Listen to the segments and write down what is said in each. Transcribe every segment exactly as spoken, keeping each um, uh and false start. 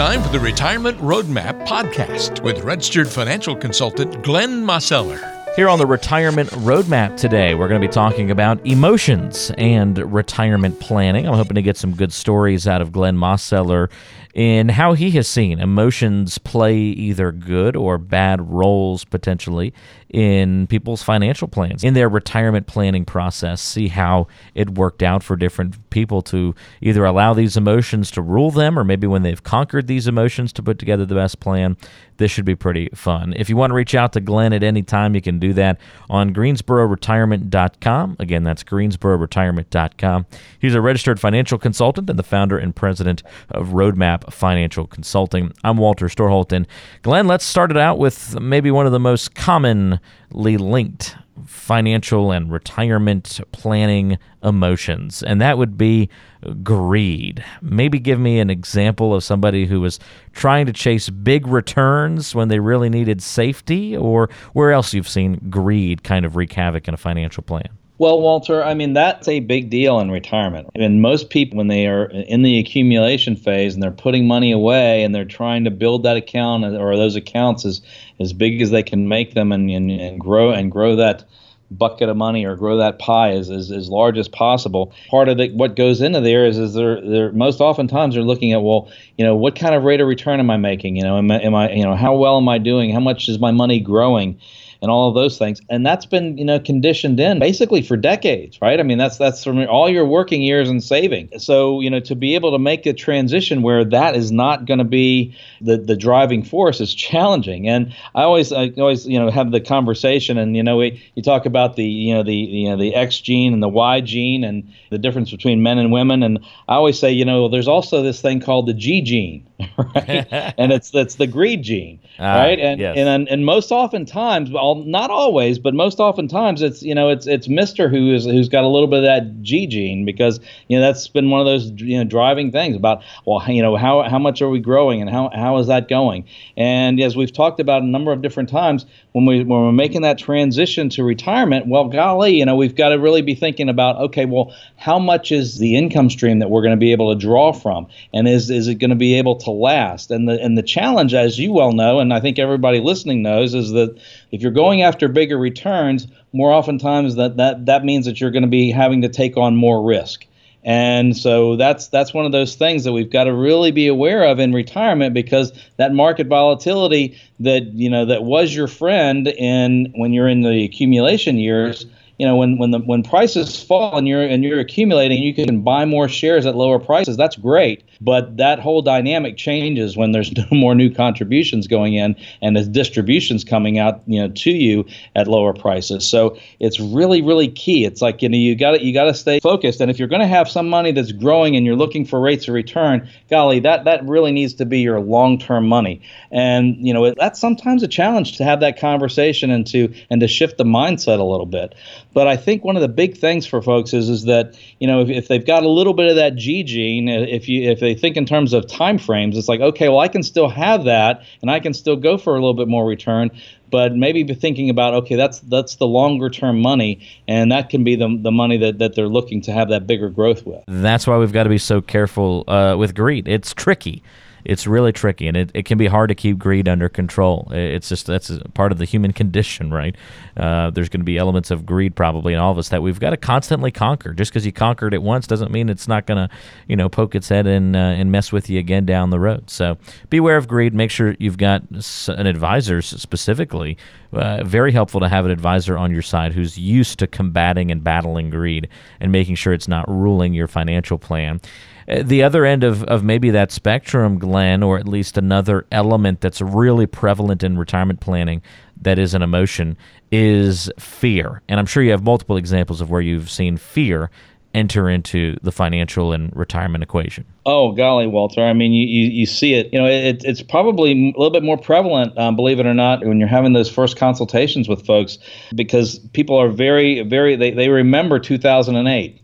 time for the Retirement Roadmap podcast with registered financial consultant Glenn Mosseller. Here on the Retirement Roadmap today, we're going to be talking about emotions and retirement planning. I'm hoping to get some good stories out of Glenn Mosseller in how he has seen emotions play either good or bad roles potentially in people's financial plans, in their retirement planning process, see how it worked out for different people to either allow these emotions to rule them or maybe when they've conquered these emotions to put together the best plan. This should be pretty fun. If you want to reach out to Glenn at any time, you can do that on Greensboro Retirement dot com. Again, that's Greensboro Retirement dot com. He's a registered financial consultant and the founder and president of Roadmap Financial Consulting. I'm Walter Storholt. And Glenn, let's start it out with maybe one of the most commonly linked financial and retirement planning emotions, and that would be greed. Maybe give me an example of somebody who was trying to chase big returns when they really needed safety, or where else you've seen greed kind of wreak havoc in a financial plan. Well, Walter, I mean, that's a big deal in retirement. And most people, when they are in the accumulation phase and they're putting money away and they're trying to build that account or those accounts as, as big as they can make them and, and, and grow and grow that bucket of money or grow that pie as, as, as large as possible. Part of the, what goes into there is is they're, they're most oftentimes they're looking at, well, you know, what kind of rate of return am I making? You know, am I, am I you know, how well am I doing? How much is my money growing? And all of those things. And that's been, you know, conditioned in basically for decades, right? I mean, that's that's from all your working years and saving. So, you know, to be able to make a transition where that is not going to be the, the driving force is challenging. And I always, I always, you know, have the conversation and, you know, we, you talk about the, you know, the, you know, the X gene and the Y gene and the difference between men and women. And I always say, you know, there's also this thing called the G gene, right? And it's, that's the greed gene, uh, right? And, yes. and, and most oftentimes, not always, but most oftentimes it's, you know, it's it's Mister who is who's got a little bit of that G gene, because, you know, that's been one of those, you know, driving things about, well, you know, how how much are we growing and how how is that going? And as we've talked about a number of different times, when we when we're making that transition to retirement, well, golly, you know, we've got to really be thinking about, okay, well, how much is the income stream that we're going to be able to draw from, and is is it going to be able to last? And the and the challenge, as you well know, and I think everybody listening knows, is that if you're going after bigger returns, more oftentimes that, that, that means that you're going to be having to take on more risk. And so that's that's one of those things that we've got to really be aware of in retirement, because that market volatility that, you know, that was your friend in when you're in the accumulation years, you know, when when the when prices fall and you're and you're accumulating, you can buy more shares at lower prices. That's great, but that whole dynamic changes when there's no more new contributions going in and the distributions coming out, you know, to you at lower prices. So it's really, really key. It's like, you know, you got you got to stay focused. And if you're going to have some money that's growing and you're looking for rates of return, golly, that that really needs to be your long-term money. And you know, it, that's sometimes a challenge to have that conversation and to and to shift the mindset a little bit. But I think one of the big things for folks is is that, you know, if, if they've got a little bit of that G gene, if you if they think in terms of time frames, it's like, okay, well, I can still have that and I can still go for a little bit more return. But maybe be thinking about, okay, that's that's the longer term money, and that can be the the money that, that they're looking to have that bigger growth with. That's why we've got to be so careful uh, with greed. It's tricky. It's really tricky, and it, it can be hard to keep greed under control. It's just that's part of the human condition, right? Uh, there's going to be elements of greed probably in all of us that we've got to constantly conquer. Just because you conquered it once doesn't mean it's not going to, you know, poke its head and uh, and mess with you again down the road. So beware of greed. Make sure you've got an advisor specifically. Uh, very helpful to have an advisor on your side who's used to combating and battling greed and making sure it's not ruling your financial plan. The other end of, of maybe that spectrum, Glenn, or at least another element that's really prevalent in retirement planning that is an emotion, is fear. And I'm sure you have multiple examples of where you've seen fear enter into the financial and retirement equation. Oh, golly, Walter. I mean, you, you, you see it. You know, it, it's probably a little bit more prevalent, um, believe it or not, when you're having those first consultations with folks, because people are very, very, they, they remember two thousand eight.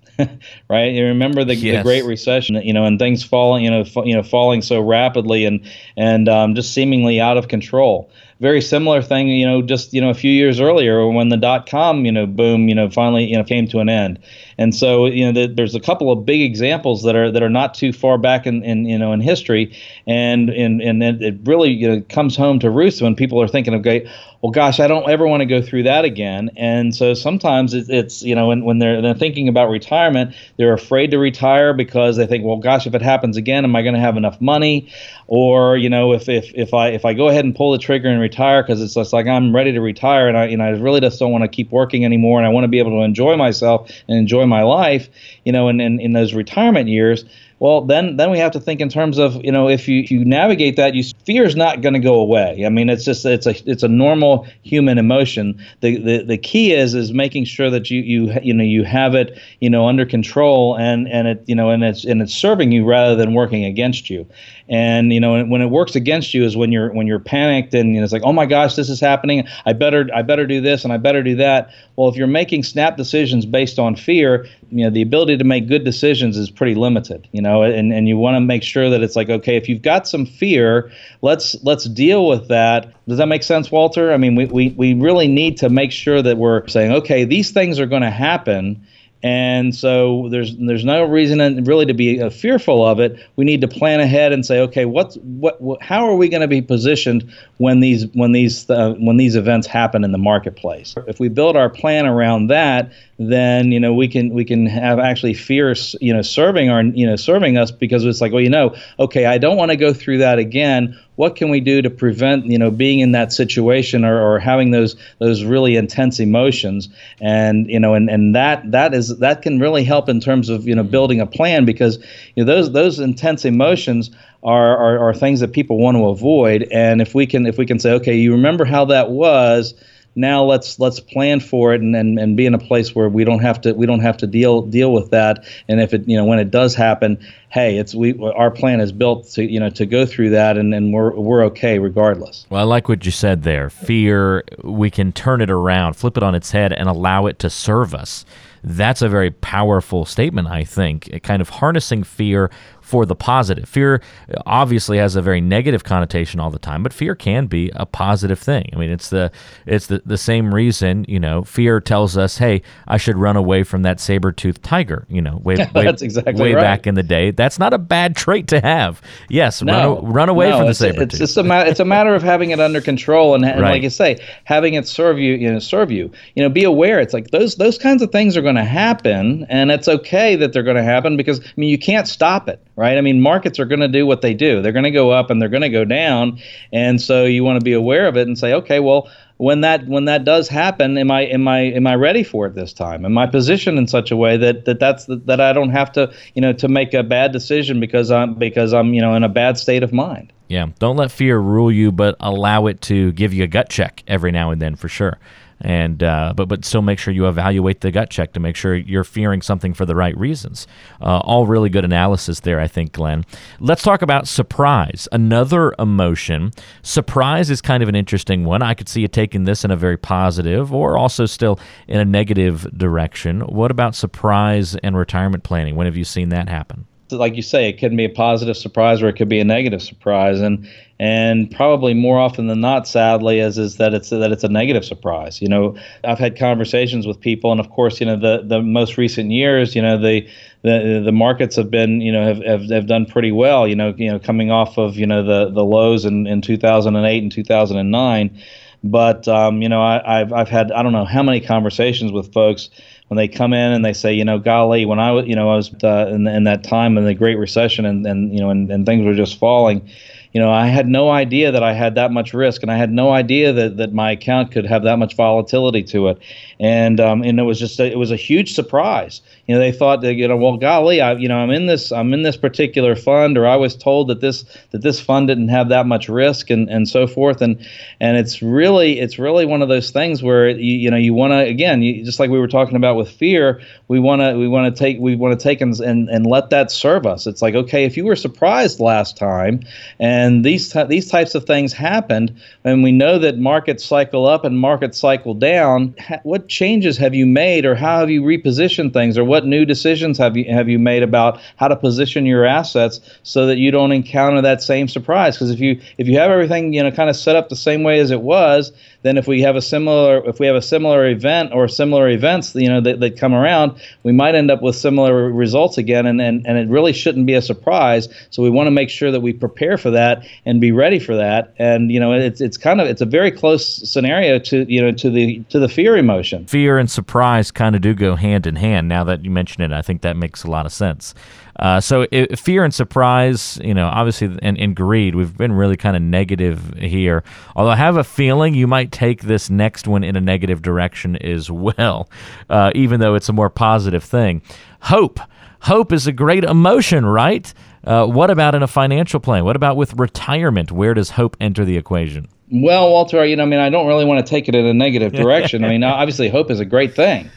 Right, you remember the, yes. the Great Recession, you know, and things falling, you know, f- you know, falling so rapidly and and um, just seemingly out of control. very similar thing, you know, just, you know, a few years earlier when the dot-com, you know, boom, you know, finally, you know, came to an end. And so, you know, the, there's a couple of big examples that are that are not too far back in, in you know, in history. And and, and it really, you know, comes home to roost when people are thinking of, okay, well, gosh, I don't ever want to go through that again. And so sometimes it, it's, you know, when, when they're, they're thinking about retirement, they're afraid to retire because they think, well, gosh, if it happens again, am I going to have enough money? Or, you know, if if if I if I go ahead and pull the trigger and retire because it's just like I'm ready to retire and I you know I really just don't want to keep working anymore and I want to be able to enjoy myself and enjoy my life, you know, in, in, in those retirement years. Well, then then we have to think in terms of, you know, if you, you navigate that, you fear is not going to go away. I mean, it's just it's a it's a normal human emotion. The the, the key is is making sure that you you you know you have it, you know, under control and and it you know and it's and it's serving you rather than working against you. And you know, when it works against you is when you're when you're panicked and you know, it's like, oh my gosh, this is happening. I better I better do this and I better do that. Well, if you're making snap decisions based on fear, you know, the ability to make good decisions is pretty limited. You know. Know, and, and you want to make sure that it's like, okay, if you've got some fear, let's let's deal with that. Does that make sense, Walter? I mean, we, we, we really need to make sure that we're saying, okay, these things are going to happen. And so there's there's no reason really to be uh, fearful of it. We need to plan ahead and say, okay, what's what, what how are we going to be positioned when these when these uh, when these events happen in the marketplace? If we build our plan around that, then you know we can we can have actually fear you know serving our you know serving us because it's like, well, you know, okay, I don't want to go through that again. What can we do to prevent, you know, being in that situation or, or having those those really intense emotions? And you know, and, and that that is that can really help in terms of, you know, building a plan because you know, those those intense emotions are, are are things that people want to avoid. And if we can if we can say, okay, you remember how that was. Now let's let's plan for it and, and, and be in a place where we don't have to we don't have to deal deal with that. And if it you know when it does happen, hey, it's we our plan is built to you know to go through that and, and we're we're okay regardless. Well, I like what you said there. Fear, we can turn it around, flip it on its head, and allow it to serve us. That's a very powerful statement, I think, it kind of harnessing fear for the positive. Fear obviously has a very negative connotation all the time, but fear can be a positive thing. I mean, it's the it's the, the same reason, you know, fear tells us, hey, I should run away from that saber-toothed tiger, you know, way, way, that's exactly way right. Back in the day. That's not a bad trait to have. Yes, no, run, run away no, from the saber-toothed. It's just a, ma- it's a matter of having it under control and, and right. Like you say, having it serve you, you know, serve you. You know, be aware. It's like those those kinds of things are going to happen, and it's okay that they're going to happen because, I mean, you can't stop it, right? I mean, markets are going to do what they do. They're going to go up and they're going to go down, and so you want to be aware of it and say, okay, well, when that when that does happen, am I am I am I ready for it this time? Am I positioned in such a way that that that's the, that I don't have to you know to make a bad decision because I'm because I'm you know in a bad state of mind? Yeah, don't let fear rule you, but allow it to give you a gut check every now and then for sure. And uh, but but still make sure you evaluate the gut check to make sure you're fearing something for the right reasons. Uh, all really good analysis there, I think, Glenn. Let's talk about surprise, another emotion. Surprise is kind of an interesting one. I could see you taking this in a very positive or also still in a negative direction. What about surprise and retirement planning? When have you seen that happen? Like you say, it can be a positive surprise or it could be a negative surprise, and and probably more often than not, sadly, is is that it's that it's a negative surprise. You know, I've had conversations with people, and of course, you know, the, the most recent years, you know, the the the markets have been, you know, have, have, have done pretty well. You know, you know, coming off of you know the the lows in, in two thousand eight and two thousand nine, but um, you know, I, I've I've had I don't know how many conversations with folks. When they come in and they say, you know, golly, when I was, you know, I was uh, in, in that time in the Great Recession and, and you know, and, and things were just falling, you know, I had no idea that I had that much risk, and I had no idea that, that my account could have that much volatility to it, and um, and it was just a, it was a huge surprise. You know, they thought that, you know, well, golly, I you know, I'm in this I'm in this particular fund, or I was told that this that this fund didn't have that much risk, and, and so forth, and and it's really it's really one of those things where you you know you want to again you, just like we were talking about. With fear, we want to we want to take we want to take and, and and let that serve us. It's like, okay, if you were surprised last time, and And these these types of things happened, and we know that markets cycle up and markets cycle down. What changes have you made, or how have you repositioned things, or what new decisions have you have you made about how to position your assets so that you don't encounter that same surprise? Because if you if you have everything, you know, kind of set up the same way as it was, then if we have a similar if we have a similar event or similar events, you know, that, that come around, we might end up with similar results again, and, and and it really shouldn't be a surprise. So we want to make sure that we prepare for that and be ready for that. And you know, it's it's kind of it's a very close scenario to you know to the to the fear emotion. Fear and surprise kind of do go hand in hand. Now that you mention it, I think that makes a lot of sense. Uh, so it, fear and surprise, you know, obviously, and, and greed. We've been really kind of negative here. Although I have a feeling you might take this next one in a negative direction as well, uh, even though it's a more positive thing. Hope. Hope is a great emotion, right? Uh, what about in a financial plan? What about with retirement? Where does hope enter the equation? Well, Walter, you know, I mean, I don't really want to take it in a negative direction. I mean, obviously, hope is a great thing.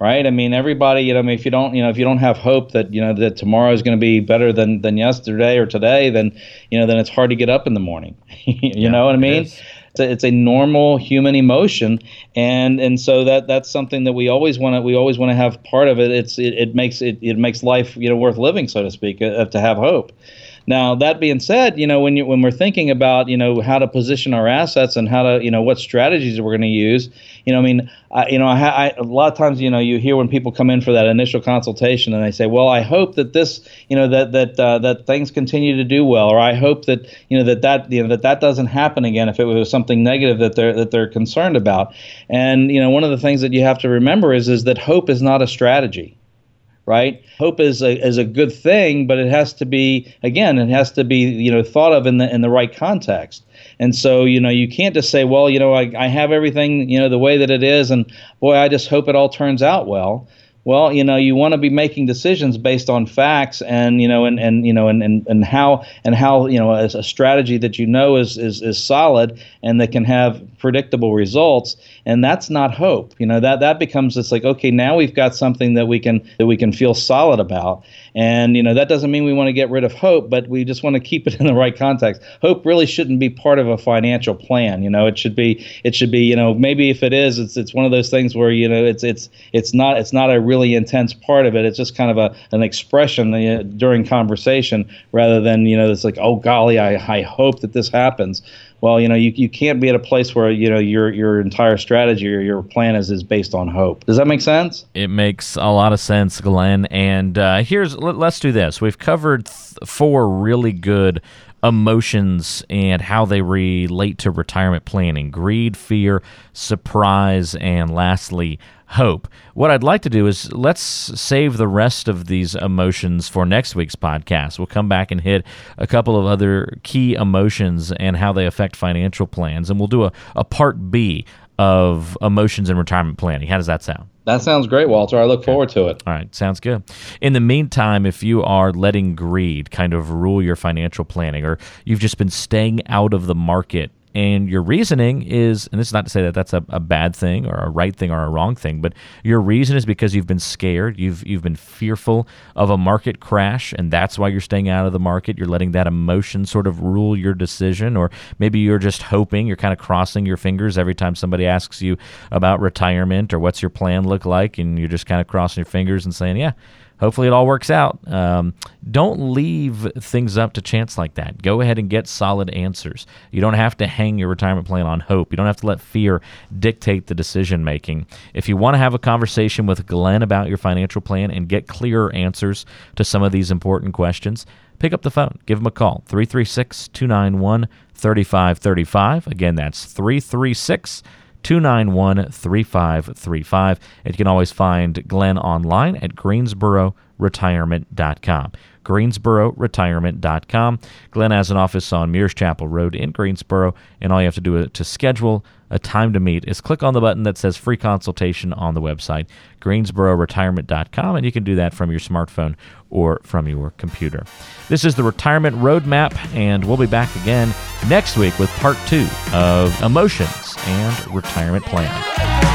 Right. I mean, everybody, you know, I mean, if you don't, you know, if you don't have hope that, you know, that tomorrow is going to be better than, than yesterday or today, then, you know, then it's hard to get up in the morning. you yeah, know what I mean? It it's, a, it's a normal human emotion. And and so that that's something that we always want to we always want to have part of it. It's it, it makes it, it makes life, you know, worth living, so to speak, uh, to have hope. Now, that being said, you know, when you when we're thinking about, you know, how to position our assets and how to, you know, what strategies we're going to use, you know, I mean, I, you know, I, I, a lot of times, you know, you hear when people come in for that initial consultation and they say, well, I hope that this, you know, that that uh, that things continue to do well, or I hope that, you know, that that, you know, that that doesn't happen again if it was something negative that they're that they're concerned about. And, you know, one of the things that you have to remember is, is that hope is not a strategy. Right. Hope is a is a good thing, but it has to be, again, it has to be, you know, thought of in the in the right context. And so, you know, you can't just say, well, you know, I, I have everything, you know, the way that it is. And boy, I just hope it all turns out well. Well, you know, you want to be making decisions based on facts and, you know, and, and you know, and, and, and how and how, you know, a, a strategy that, you know, is, is is solid and that can have predictable results. And that's not hope. You know, that that becomes, it's like, okay, now we've got something that we can that we can feel solid about. And, you know, that doesn't mean we want to get rid of hope, but we just want to keep it in the right context. Hope really shouldn't be part of a financial plan. You know, it should be it should be, you know, maybe if it is, it's it's one of those things where, you know, it's it's it's not it's not a really intense part of it. It's just kind of a an expression uh, during conversation rather than, you know, it's like, oh, golly, I, I hope that this happens. Well, you know, you, you can't be at a place where, you know, your your entire strategy or your plan is, is based on hope. Does that make sense? It makes a lot of sense, Glenn. And uh, here's let, let's do this. We've covered th- four really good emotions and how they relate to retirement planning: greed, fear, surprise, and lastly, hope. What I'd like to do is let's save the rest of these emotions for next week's podcast. We'll come back and hit a couple of other key emotions and how they affect financial plans. And we'll do a, a part B of emotions and retirement planning. How does that sound? That sounds great, Walter. I look okay. forward to it. All right. Sounds good. In the meantime, if you are letting greed kind of rule your financial planning, or you've just been staying out of the market, and your reasoning is, and this is not to say that that's a, a bad thing or a right thing or a wrong thing, but your reason is because you've been scared, you've you've been fearful of a market crash, and that's why you're staying out of the market. You're letting that emotion sort of rule your decision, or maybe you're just hoping, you're kind of crossing your fingers every time somebody asks you about retirement or what's your plan look like, and you're just kind of crossing your fingers and saying, yeah, hopefully it all works out. Um, don't leave things up to chance like that. Go ahead and get solid answers. You don't have to hang your retirement plan on hope. You don't have to let fear dictate the decision-making. If you want to have a conversation with Glenn about your financial plan and get clearer answers to some of these important questions, pick up the phone. Give him a call, three three six, two nine one, three five three five. Again, that's three three six, two nine one, three five three five. And you can always find Glenn online at Greensboro Retirement dot com. Greensboro Retirement dot com. Glenn has an office on Mears Chapel Road in Greensboro, and all you have to do to schedule a time to meet is click on the button that says free consultation on the website, Greensboro Retirement dot com, and you can do that from your smartphone or from your computer. This is the Retirement Roadmap, and we'll be back again next week with part two of Emotions and Retirement Planning.